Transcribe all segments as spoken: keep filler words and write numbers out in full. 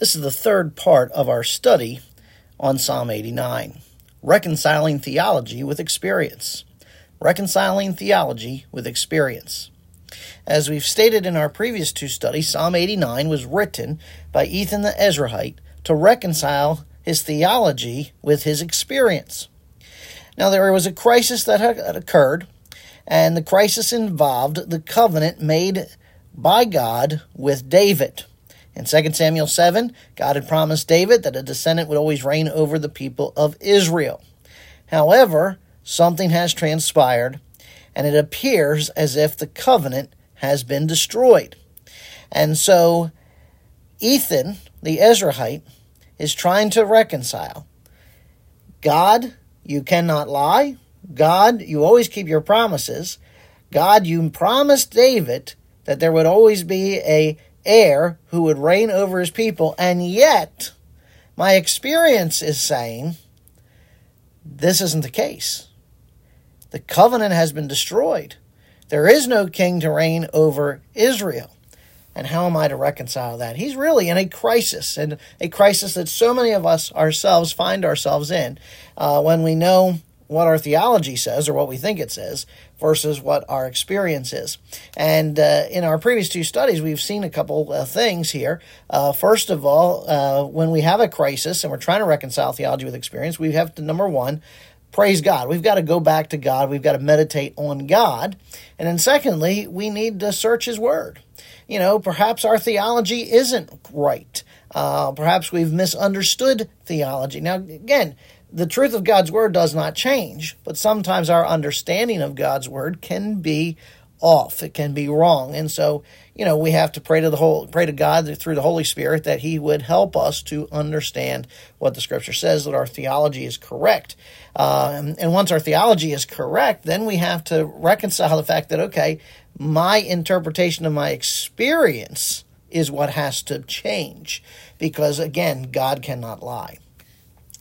This is the third part of our study on Psalm eighty-nine, reconciling theology with experience. Reconciling theology with experience. As we've stated in our previous two studies, Psalm eighty-nine was written by Ethan the Ezrahite to reconcile his theology with his experience. Now, there was a crisis that had occurred, and the crisis involved the covenant made by God with David. In Second Samuel seven, God had promised David that a descendant would always reign over the people of Israel. However, something has transpired, and it appears as if the covenant has been destroyed. And so, Ethan, the Ezrahite, is trying to reconcile. God, you cannot lie. God, you always keep your promises. God, you promised David that there would always be a heir who would reign over his people, and yet my experience is saying this isn't the case. The covenant has been destroyed. There is no king to reign over Israel. And how am I to reconcile that? He's really in a crisis, and a crisis that so many of us ourselves find ourselves in uh, when we know what our theology says, or what we think it says, versus what our experience is. And uh, in our previous two studies, we've seen a couple of things here. Uh, first of all, uh, when we have a crisis and we're trying to reconcile theology with experience, we have to, number one, praise God. We've got to go back to God. We've got to meditate on God. And then secondly, we need to search His Word. You know, perhaps our theology isn't right. Uh, perhaps we've misunderstood theology. Now, again, the truth of God's Word does not change, but sometimes our understanding of God's Word can be off. It can be wrong. And so, you know, we have to pray to the whole, pray to God through the Holy Spirit that He would help us to understand what the Scripture says, that our theology is correct. Uh, and, and once our theology is correct, then we have to reconcile the fact that, okay, my interpretation of my experience is what has to change, because, again, God cannot lie.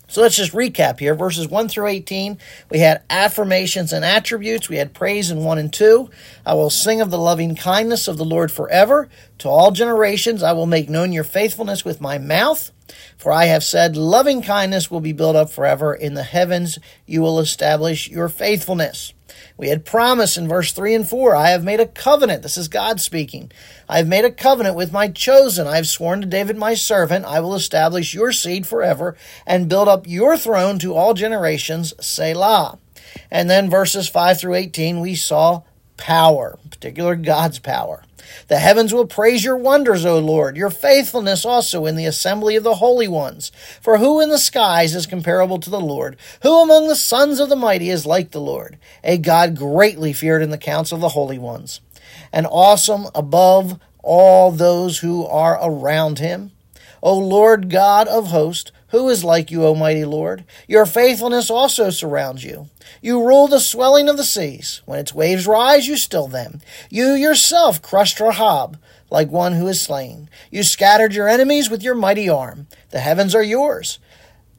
So let's just recap here. Verses one through eighteen, we had affirmations and attributes. We had praise in one and two. I will sing of the loving kindness of the Lord forever. To all generations I will make known your faithfulness with my mouth. For I have said, loving kindness will be built up forever. In the heavens you will establish your faithfulness. We had promise in verse three and four. I have made a covenant. This is God speaking. I have made a covenant with my chosen. I have sworn to David my servant. I will establish your seed forever and build up your throne to all generations, Selah. And then verses five through eighteen, we saw power, in particular God's power. The heavens will praise your wonders, O Lord, your faithfulness also in the assembly of the holy ones. For who in the skies is comparable to the Lord? Who among the sons of the mighty is like the Lord? A God greatly feared in the council of the holy ones, and awesome above all those who are around him. O Lord God of hosts, who is like you, O mighty Lord? Your faithfulness also surrounds you. You rule the swelling of the seas. When its waves rise, you still them. You yourself crushed Rahab like one who is slain. You scattered your enemies with your mighty arm. The heavens are yours.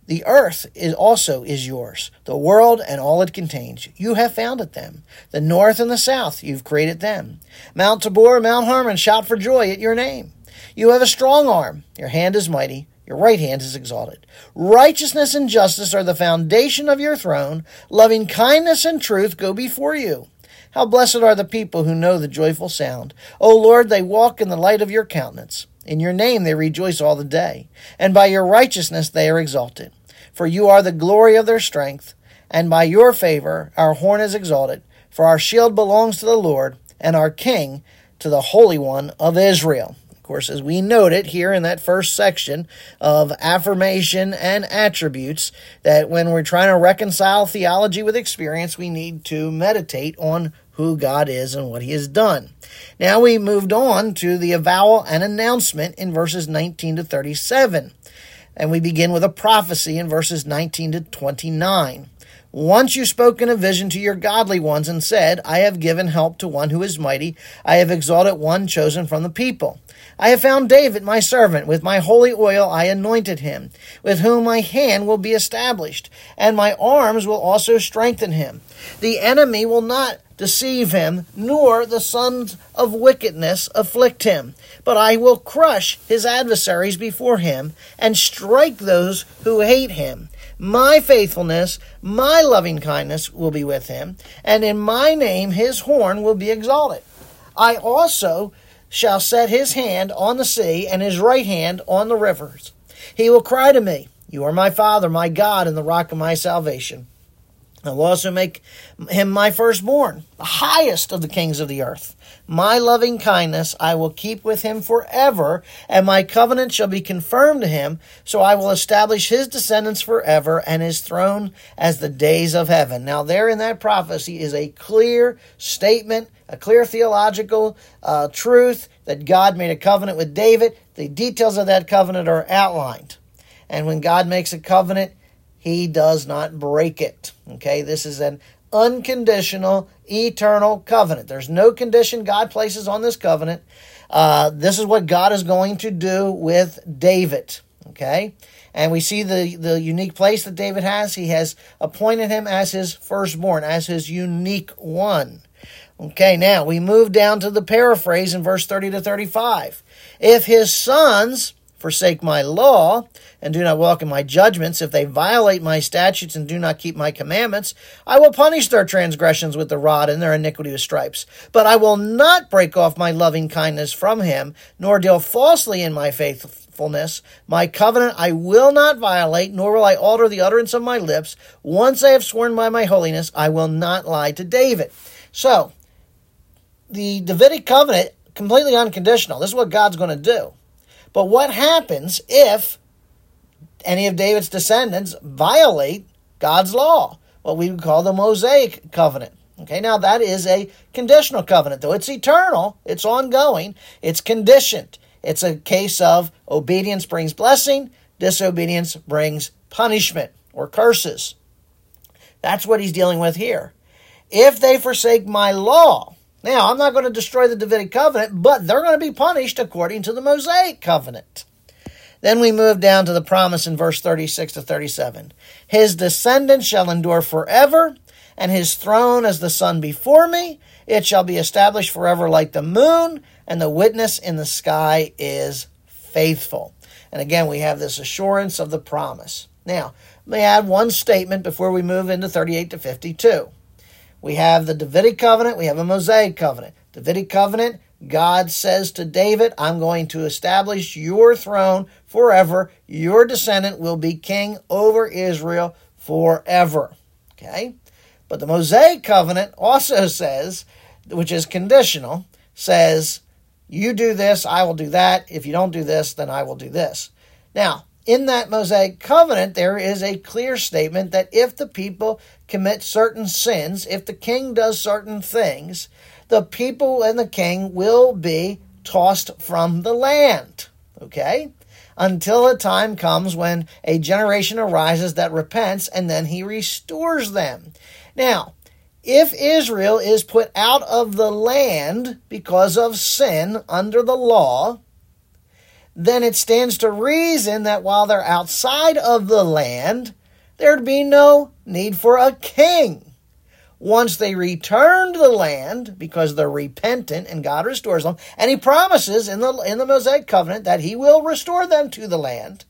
The earth is also is yours, the world and all it contains. You have founded them. The north and the south, you've created them. Mount Tabor, Mount Hermon, shout for joy at your name. You have a strong arm. Your hand is mighty. Your right hand is exalted. Righteousness and justice are the foundation of your throne. Loving kindness and truth go before you. How blessed are the people who know the joyful sound. O Lord, they walk in the light of your countenance. In your name they rejoice all the day, and by your righteousness they are exalted. For you are the glory of their strength, and by your favor our horn is exalted. For our shield belongs to the Lord, and our King to the Holy One of Israel. Of course, as we noted here in that first section of affirmation and attributes, that when we're trying to reconcile theology with experience, we need to meditate on who God is and what He has done. Now we moved on to the avowal and announcement in verses nineteen to thirty-seven, and we begin with a prophecy in verses nineteen to twenty-nine. Once you spoke in a vision to your godly ones and said, I have given help to one who is mighty. I have exalted one chosen from the people. I have found David, my servant. With my holy oil I anointed him, with whom my hand will be established, and my arms will also strengthen him. The enemy will not deceive him, nor the sons of wickedness afflict him. But I will crush his adversaries before him, and strike those who hate him. My faithfulness, my loving kindness will be with him, and in my name his horn will be exalted. I also shall set his hand on the sea, and his right hand on the rivers. He will cry to me, You are my Father, my God, and the rock of my salvation. I will also make him my firstborn, the highest of the kings of the earth. My loving kindness I will keep with him forever, and my covenant shall be confirmed to him, so I will establish his descendants forever and his throne as the days of heaven. Now there in that prophecy is a clear statement, a clear theological uh, truth that God made a covenant with David. The details of that covenant are outlined. And when God makes a covenant, he does not break it. Okay, this is an unconditional, eternal covenant. There's no condition God places on this covenant. Uh, this is what God is going to do with David. Okay, and we see the, the unique place that David has. He has appointed him as his firstborn, as his unique one. Okay, now we move down to the paraphrase in verse thirty to thirty-five. If his sons forsake my law, and do not walk in my judgments, if they violate my statutes and do not keep my commandments, I will punish their transgressions with the rod and their iniquity with stripes. But I will not break off my loving kindness from him, nor deal falsely in my faithfulness. My covenant I will not violate, nor will I alter the utterance of my lips. Once I have sworn by my holiness, I will not lie to David. So, the Davidic covenant, completely unconditional. This is what God's going to do. But what happens if any of David's descendants violate God's law, what we would call the Mosaic covenant? Okay, now that is a conditional covenant, though it's eternal, it's ongoing, it's conditioned. It's a case of obedience brings blessing, disobedience brings punishment or curses. That's what he's dealing with here. If they forsake my law, now I'm not going to destroy the Davidic covenant, but they're going to be punished according to the Mosaic covenant. Then we move down to the promise in verse thirty-six to thirty-seven. His descendants shall endure forever, and his throne as the sun before me. It shall be established forever like the moon, and the witness in the sky is faithful. And again, we have this assurance of the promise. Now, let me add one statement before we move into thirty-eight to fifty-two. We have the Davidic covenant, we have a Mosaic covenant. Davidic covenant, God says to David, I'm going to establish your throne forever. Your descendant will be king over Israel forever. Okay? But the Mosaic covenant also says, which is conditional, says, you do this, I will do that. If you don't do this, then I will do this. Now, in that Mosaic covenant, there is a clear statement that if the people commit certain sins, if the king does certain things, the people and the king will be tossed from the land, okay? Until a time comes when a generation arises that repents, and then he restores them. Now, if Israel is put out of the land because of sin under the law, then it stands to reason that while they're outside of the land, there'd be no need for a king. Once they return to the land, because they're repentant and God restores them, and he promises in the in the Mosaic covenant that he will restore them to the land,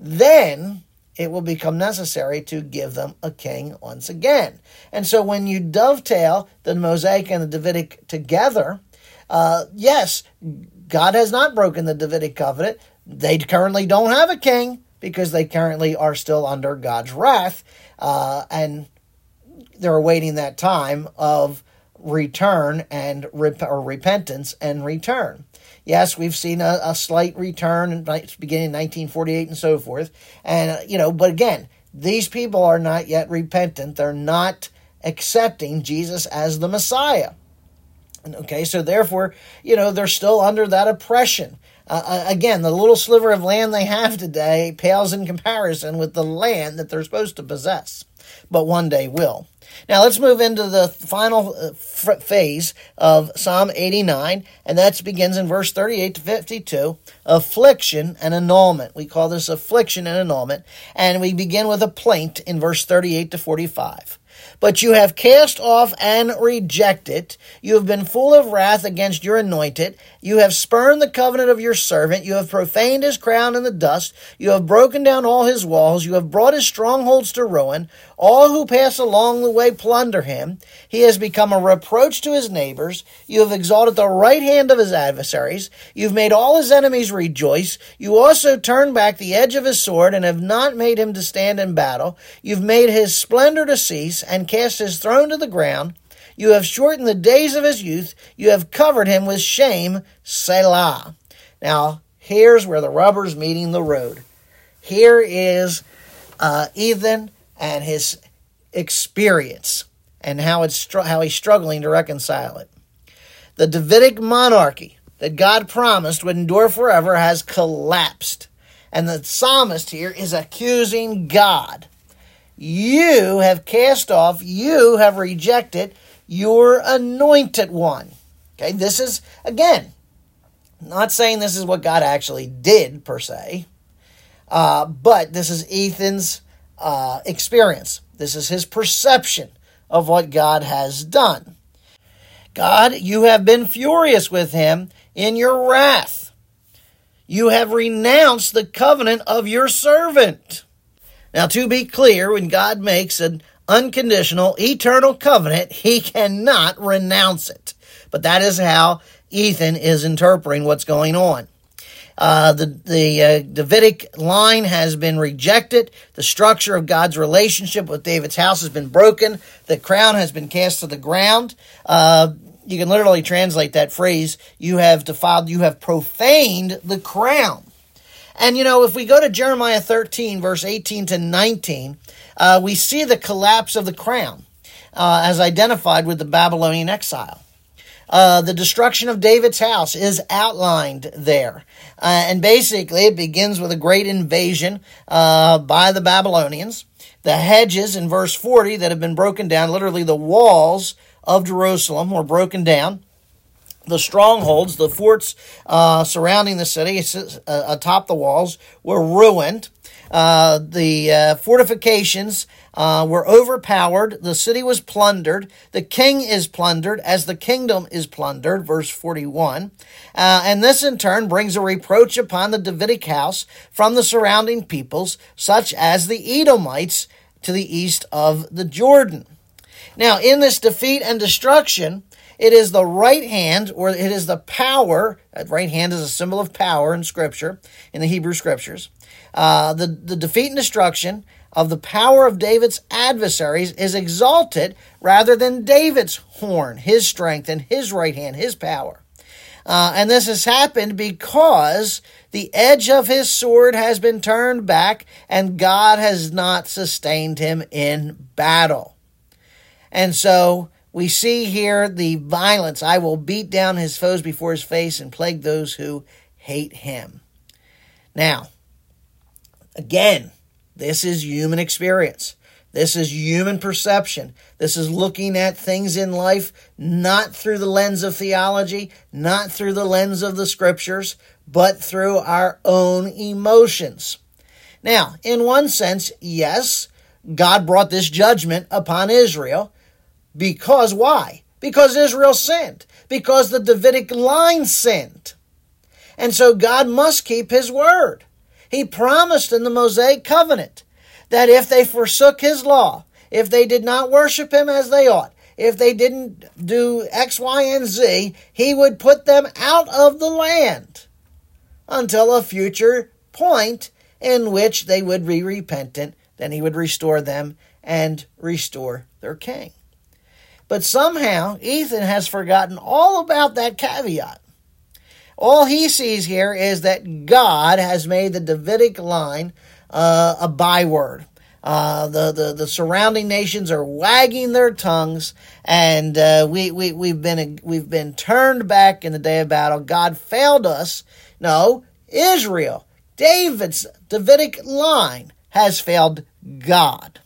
then it will become necessary to give them a king once again. And so when you dovetail the Mosaic and the Davidic together, uh, yes, God has not broken the Davidic covenant. They currently don't have a king because they currently are still under God's wrath, uh, and they're awaiting that time of return and rep- or repentance and return. Yes, we've seen a, a slight return beginning in nineteen forty-eight and so forth. And, uh, you know, but again, these people are not yet repentant. They're not accepting Jesus as the Messiah. And, okay, so therefore, you know, they're still under that oppression. Uh, again, the little sliver of land they have today pales in comparison with the land that they're supposed to possess, but one day will. Now let's move into the final phase of Psalm eighty-nine, and that begins in verse thirty-eight to fifty-two, affliction and annulment. We call this affliction and annulment, and we begin with a plaint in verse thirty-eight to forty-five. But you have cast off and rejected. You have been full of wrath against your anointed. You have spurned the covenant of your servant. You have profaned his crown in the dust. You have broken down all his walls. You have brought his strongholds to ruin. All who pass along the way plunder him. He has become a reproach to his neighbors. You have exalted the right hand of his adversaries. You've made all his enemies rejoice. You also turned back the edge of his sword and have not made him to stand in battle. You've made his splendor to cease and cast his throne to the ground. You have shortened the days of his youth. You have covered him with shame. Selah. Now, here's where the rubber's meeting the road. Here is uh, Ethan and his experience and how it's how he's struggling to reconcile it. The Davidic monarchy that God promised would endure forever has collapsed. And the psalmist here is accusing God. You have cast off, you have rejected your anointed one. Okay, this is, again, not saying this is what God actually did, per se, uh, but this is Ethan's uh, experience. This is his perception of what God has done. God, you have been furious with him in your wrath. You have renounced the covenant of your servant. Now, to be clear, when God makes an unconditional, eternal covenant, he cannot renounce it. But that is how Ethan is interpreting what's going on. Uh, the the uh, Davidic line has been rejected. The structure of God's relationship with David's house has been broken. The crown has been cast to the ground. Uh, you can literally translate that phrase, you have defiled, you have profaned the crown. And, you know, if we go to Jeremiah thirteen, verse eighteen to nineteen, uh, we see the collapse of the crown uh, as identified with the Babylonian exile. Uh, the destruction of David's house is outlined there. Uh, and basically, it begins with a great invasion uh, by the Babylonians. The hedges in verse forty that have been broken down, literally the walls of Jerusalem were broken down. The strongholds, the forts uh, surrounding the city, uh, atop the walls, were ruined. Uh, the uh, fortifications uh, were overpowered. The city was plundered. The king is plundered as the kingdom is plundered, verse forty-one. Uh, and this in turn brings a reproach upon the Davidic house from the surrounding peoples, such as the Edomites to the east of the Jordan. Now, in this defeat and destruction, it is the right hand, or it is the power. Right hand is a symbol of power in Scripture, in the Hebrew Scriptures. Uh, the, the defeat and destruction of the power of David's adversaries is exalted rather than David's horn, his strength, and his right hand, his power. Uh, and this has happened because the edge of his sword has been turned back, and God has not sustained him in battle. And so we see here the violence. I will beat down his foes before his face and plague those who hate him. Now, again, this is human experience. This is human perception. This is looking at things in life not through the lens of theology, not through the lens of the Scriptures, but through our own emotions. Now, in one sense, yes, God brought this judgment upon Israel. Because why? Because Israel sinned. Because the Davidic line sinned. And so God must keep his word. He promised in the Mosaic covenant that if they forsook his law, if they did not worship him as they ought, if they didn't do X, Y, and Z, he would put them out of the land until a future point in which they would be repentant. Then he would restore them and restore their king. But somehow, Ethan has forgotten all about that caveat. All he sees here is that God has made the Davidic line uh, a byword. Uh, the, the, the surrounding nations are wagging their tongues, and uh, we, we, we've been, we've been turned back in the day of battle. God failed us. No, Israel, David's Davidic line, has failed God.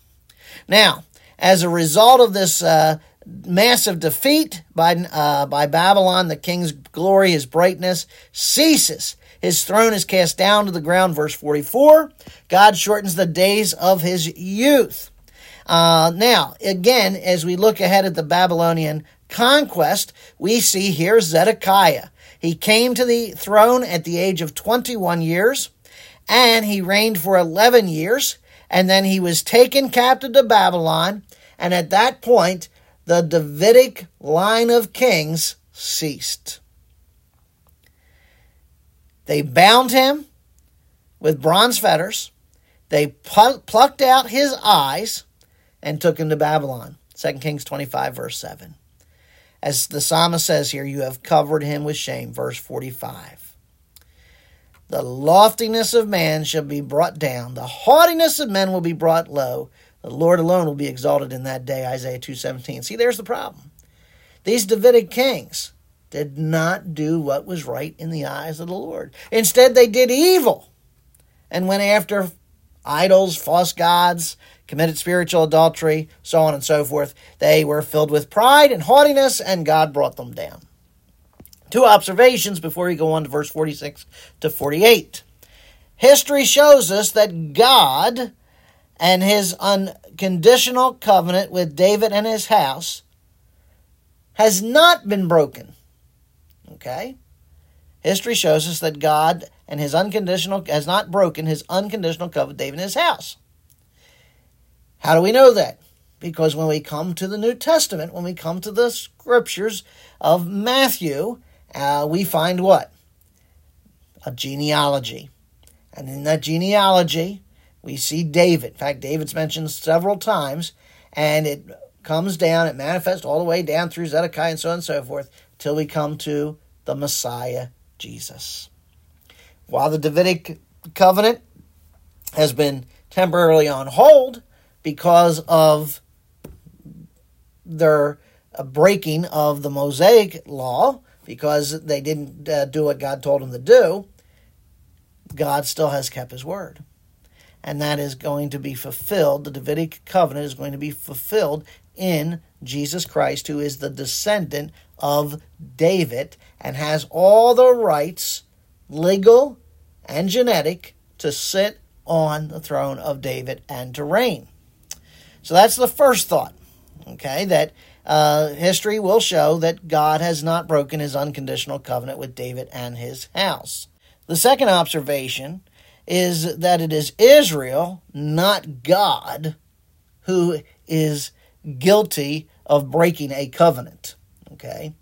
Now, As a result of this uh, massive defeat by uh, by Babylon, the king's glory, his brightness, ceases. His throne is cast down to the ground, verse forty-four. God shortens the days of his youth. Uh, now, again, as we look ahead at the Babylonian conquest, we see here Zedekiah. He came to the throne at the age of twenty-one years, and he reigned for eleven years, and then he was taken captive to Babylon, and at that point, the Davidic line of kings ceased. They bound him with bronze fetters. They plucked out his eyes and took him to Babylon. Second Kings twenty-five, verse seven. As the psalmist says here, you have covered him with shame. Verse forty-five. The loftiness of man shall be brought down. The haughtiness of men will be brought low. The Lord alone will be exalted in that day. Isaiah two seventeen. See, there's the problem. These Davidic kings did not do what was right in the eyes of the Lord. Instead, they did evil and went after idols, false gods, committed spiritual adultery, so on and so forth. They were filled with pride and haughtiness, and God brought them down. Two observations before we go on to verse forty-six to forty-eight. History shows us that God and his unconditional covenant with David and his house has not been broken. Okay? History shows us that God and his unconditional has not broken his unconditional covenant with David and his house. How do we know that? Because when we come to the New Testament, when we come to the scriptures of Matthew, uh, we find what? A genealogy. And in that genealogy, we see David. In fact, David's mentioned several times, and it comes down, it manifests all the way down through Zedekiah and so on and so forth, till we come to the Messiah, Jesus. While the Davidic covenant has been temporarily on hold, because of their breaking of the Mosaic law, because they didn't uh, do what God told them to do, God still has kept his word. And that is going to be fulfilled. The Davidic covenant is going to be fulfilled in Jesus Christ, who is the descendant of David and has all the rights, legal and genetic, to sit on the throne of David and to reign. So that's the first thought, okay, that uh, history will show that God has not broken his unconditional covenant with David and his house. The second observation is that it is Israel, not God, who is guilty of breaking a covenant, okay?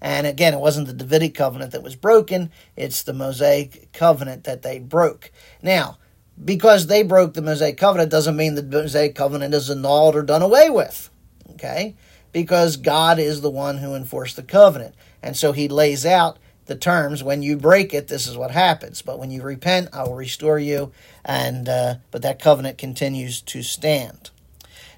And again, it wasn't the Davidic covenant that was broken, it's the Mosaic covenant that they broke. Now, because they broke the Mosaic covenant doesn't mean the Mosaic covenant is annulled or done away with, okay? Because God is the one who enforced the covenant. And so he lays out the terms. When you break it, this is what happens. But when you repent, I will restore you. And uh, but that covenant continues to stand.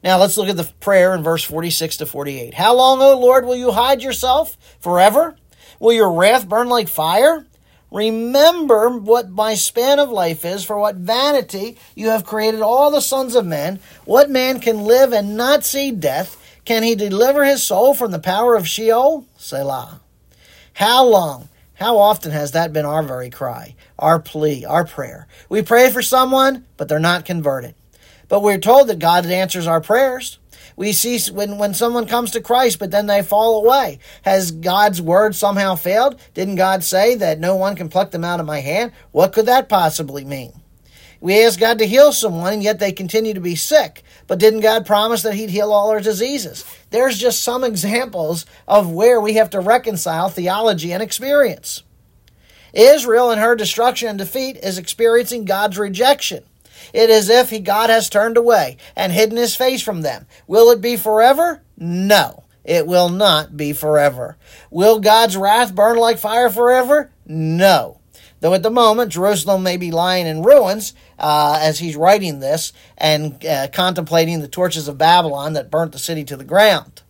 Now let's look at the prayer in verse forty-six to forty-eight. How long, O Lord, will you hide yourself forever? Will your wrath burn like fire? Remember what my span of life is, for what vanity you have created all the sons of men. What man can live and not see death? Can he deliver his soul from the power of Sheol? Selah. How long, how often has that been our very cry, our plea, our prayer? We pray for someone, but they're not converted. But we're told that God answers our prayers. We see when, when someone comes to Christ, but then they fall away. Has God's word somehow failed? Didn't God say that no one can pluck them out of my hand? What could that possibly mean? We ask God to heal someone, and yet they continue to be sick. But didn't God promise that he'd heal all our diseases? There's just some examples of where we have to reconcile theology and experience. Israel, in her destruction and defeat, is experiencing God's rejection. It is as if he, God has turned away and hidden his face from them. Will it be forever? No, it will not be forever. Will God's wrath burn like fire forever? No. Though at the moment, Jerusalem may be lying in ruins uh, as he's writing this and uh, contemplating the torches of Babylon that burnt the city to the ground.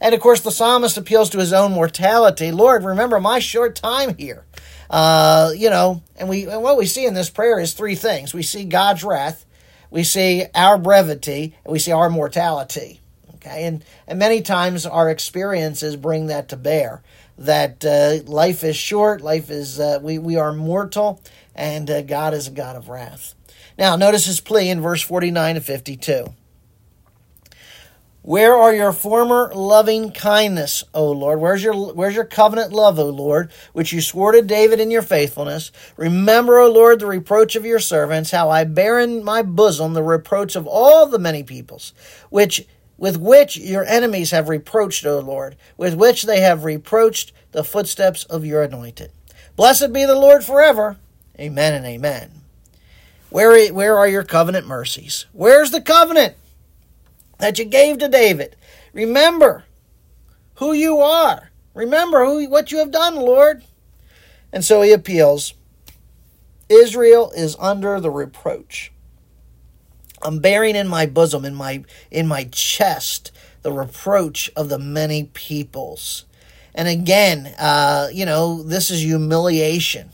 And of course, the psalmist appeals to his own mortality. Lord, remember my short time here. Uh, you know, and we and what we see in this prayer is three things. We see God's wrath, we see our brevity, and we see our mortality. Okay, and, and many times our experiences bring that to bear, that uh, life is short, life is uh, we, we are mortal, and uh, God is a God of wrath. Now, notice his plea in verse forty-nine to fifty-two. Where are your former loving kindness, O Lord? Where's your, where's your covenant love, O Lord, which you swore to David in your faithfulness? Remember, O Lord, the reproach of your servants, how I bear in my bosom the reproach of all the many peoples, which with which your enemies have reproached, O Lord, with which they have reproached the footsteps of your anointed. Blessed be the Lord forever. Amen and amen. Where, where are your covenant mercies? Where's the covenant that you gave to David? Remember who you are. Remember who what you have done, Lord. And so he appeals. Israel is under the reproach. I'm bearing in my bosom, in my in my chest, the reproach of the many peoples. And again, uh, you know, this is humiliation.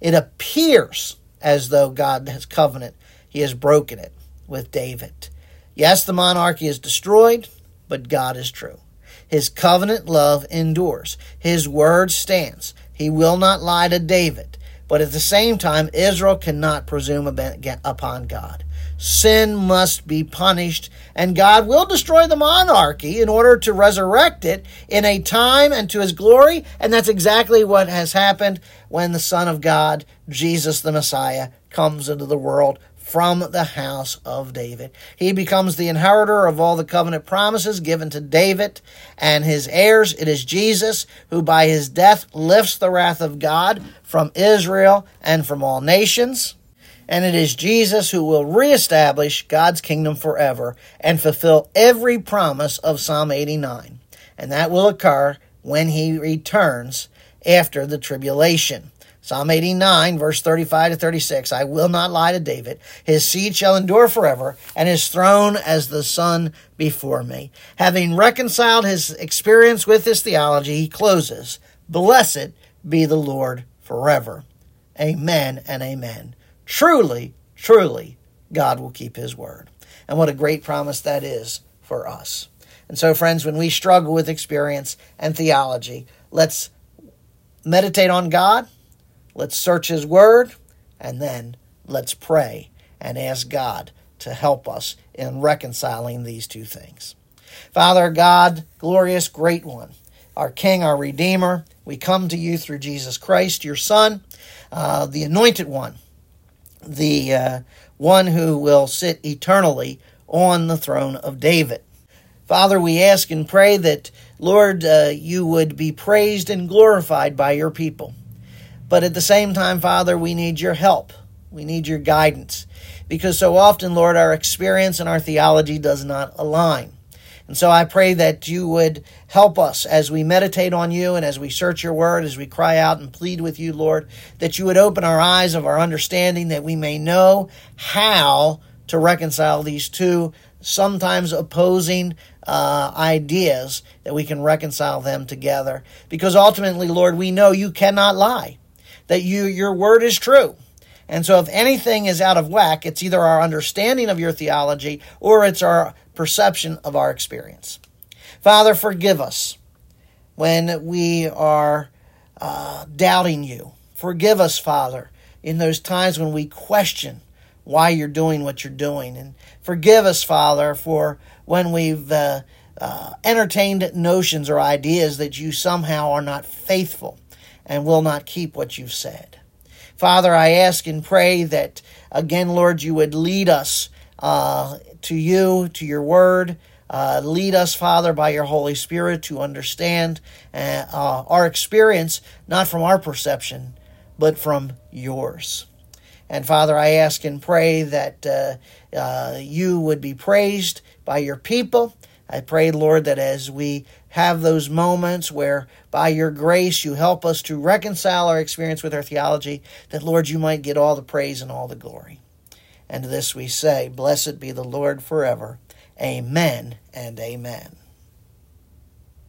It appears as though God has covenant. He has broken it with David. Yes, the monarchy is destroyed, but God is true. His covenant love endures. His word stands. He will not lie to David. But at the same time, Israel cannot presume upon God. Sin must be punished, and God will destroy the monarchy in order to resurrect it in a time and to his glory, and that's exactly what has happened when the Son of God, Jesus the Messiah, comes into the world from the house of David. He becomes the inheritor of all the covenant promises given to David and his heirs. It is Jesus who by his death lifts the wrath of God from Israel and from all nations. And it is Jesus who will reestablish God's kingdom forever and fulfill every promise of Psalm eighty-nine. And that will occur when he returns after the tribulation. Psalm eighty-nine, verse thirty-five to thirty-six, I will not lie to David. His seed shall endure forever, and his throne as the sun before me. Having reconciled his experience with his theology, he closes, Blessed be the Lord forever. Amen and amen. Truly, truly, God will keep his word. And what a great promise that is for us. And so, friends, when we struggle with experience and theology, let's meditate on God. Let's search his word, and then let's pray and ask God to help us in reconciling these two things. Father God, glorious, great one, our King, our Redeemer, we come to you through Jesus Christ, your Son, uh, the Anointed One, the uh, one who will sit eternally on the throne of David. Father, we ask and pray that, Lord, uh, you would be praised and glorified by your people. But at the same time, Father, we need your help. We need your guidance. Because so often, Lord, our experience and our theology does not align. And so I pray that you would help us as we meditate on you and as we search your word, as we cry out and plead with you, Lord, that you would open our eyes of our understanding that we may know how to reconcile these two sometimes opposing uh, ideas, that we can reconcile them together. Because ultimately, Lord, we know you cannot lie. That you your word is true. And so if anything is out of whack, it's either our understanding of your theology or it's our perception of our experience. Father, forgive us when we are uh, doubting you. Forgive us, Father, in those times when we question why you're doing what you're doing. And forgive us, Father, for when we've uh, uh, entertained notions or ideas that you somehow are not faithful and will not keep what you've said. Father, I ask and pray that, again, Lord, you would lead us uh, to you, to your word. Uh, lead us, Father, by your Holy Spirit to understand uh, uh, our experience, not from our perception, but from yours. And, Father, I ask and pray that uh, uh, you would be praised by your people. I pray, Lord, that as we have those moments where by your grace you help us to reconcile our experience with our theology, that, Lord, you might get all the praise and all the glory. And to this we say, Blessed be the Lord forever. Amen and amen.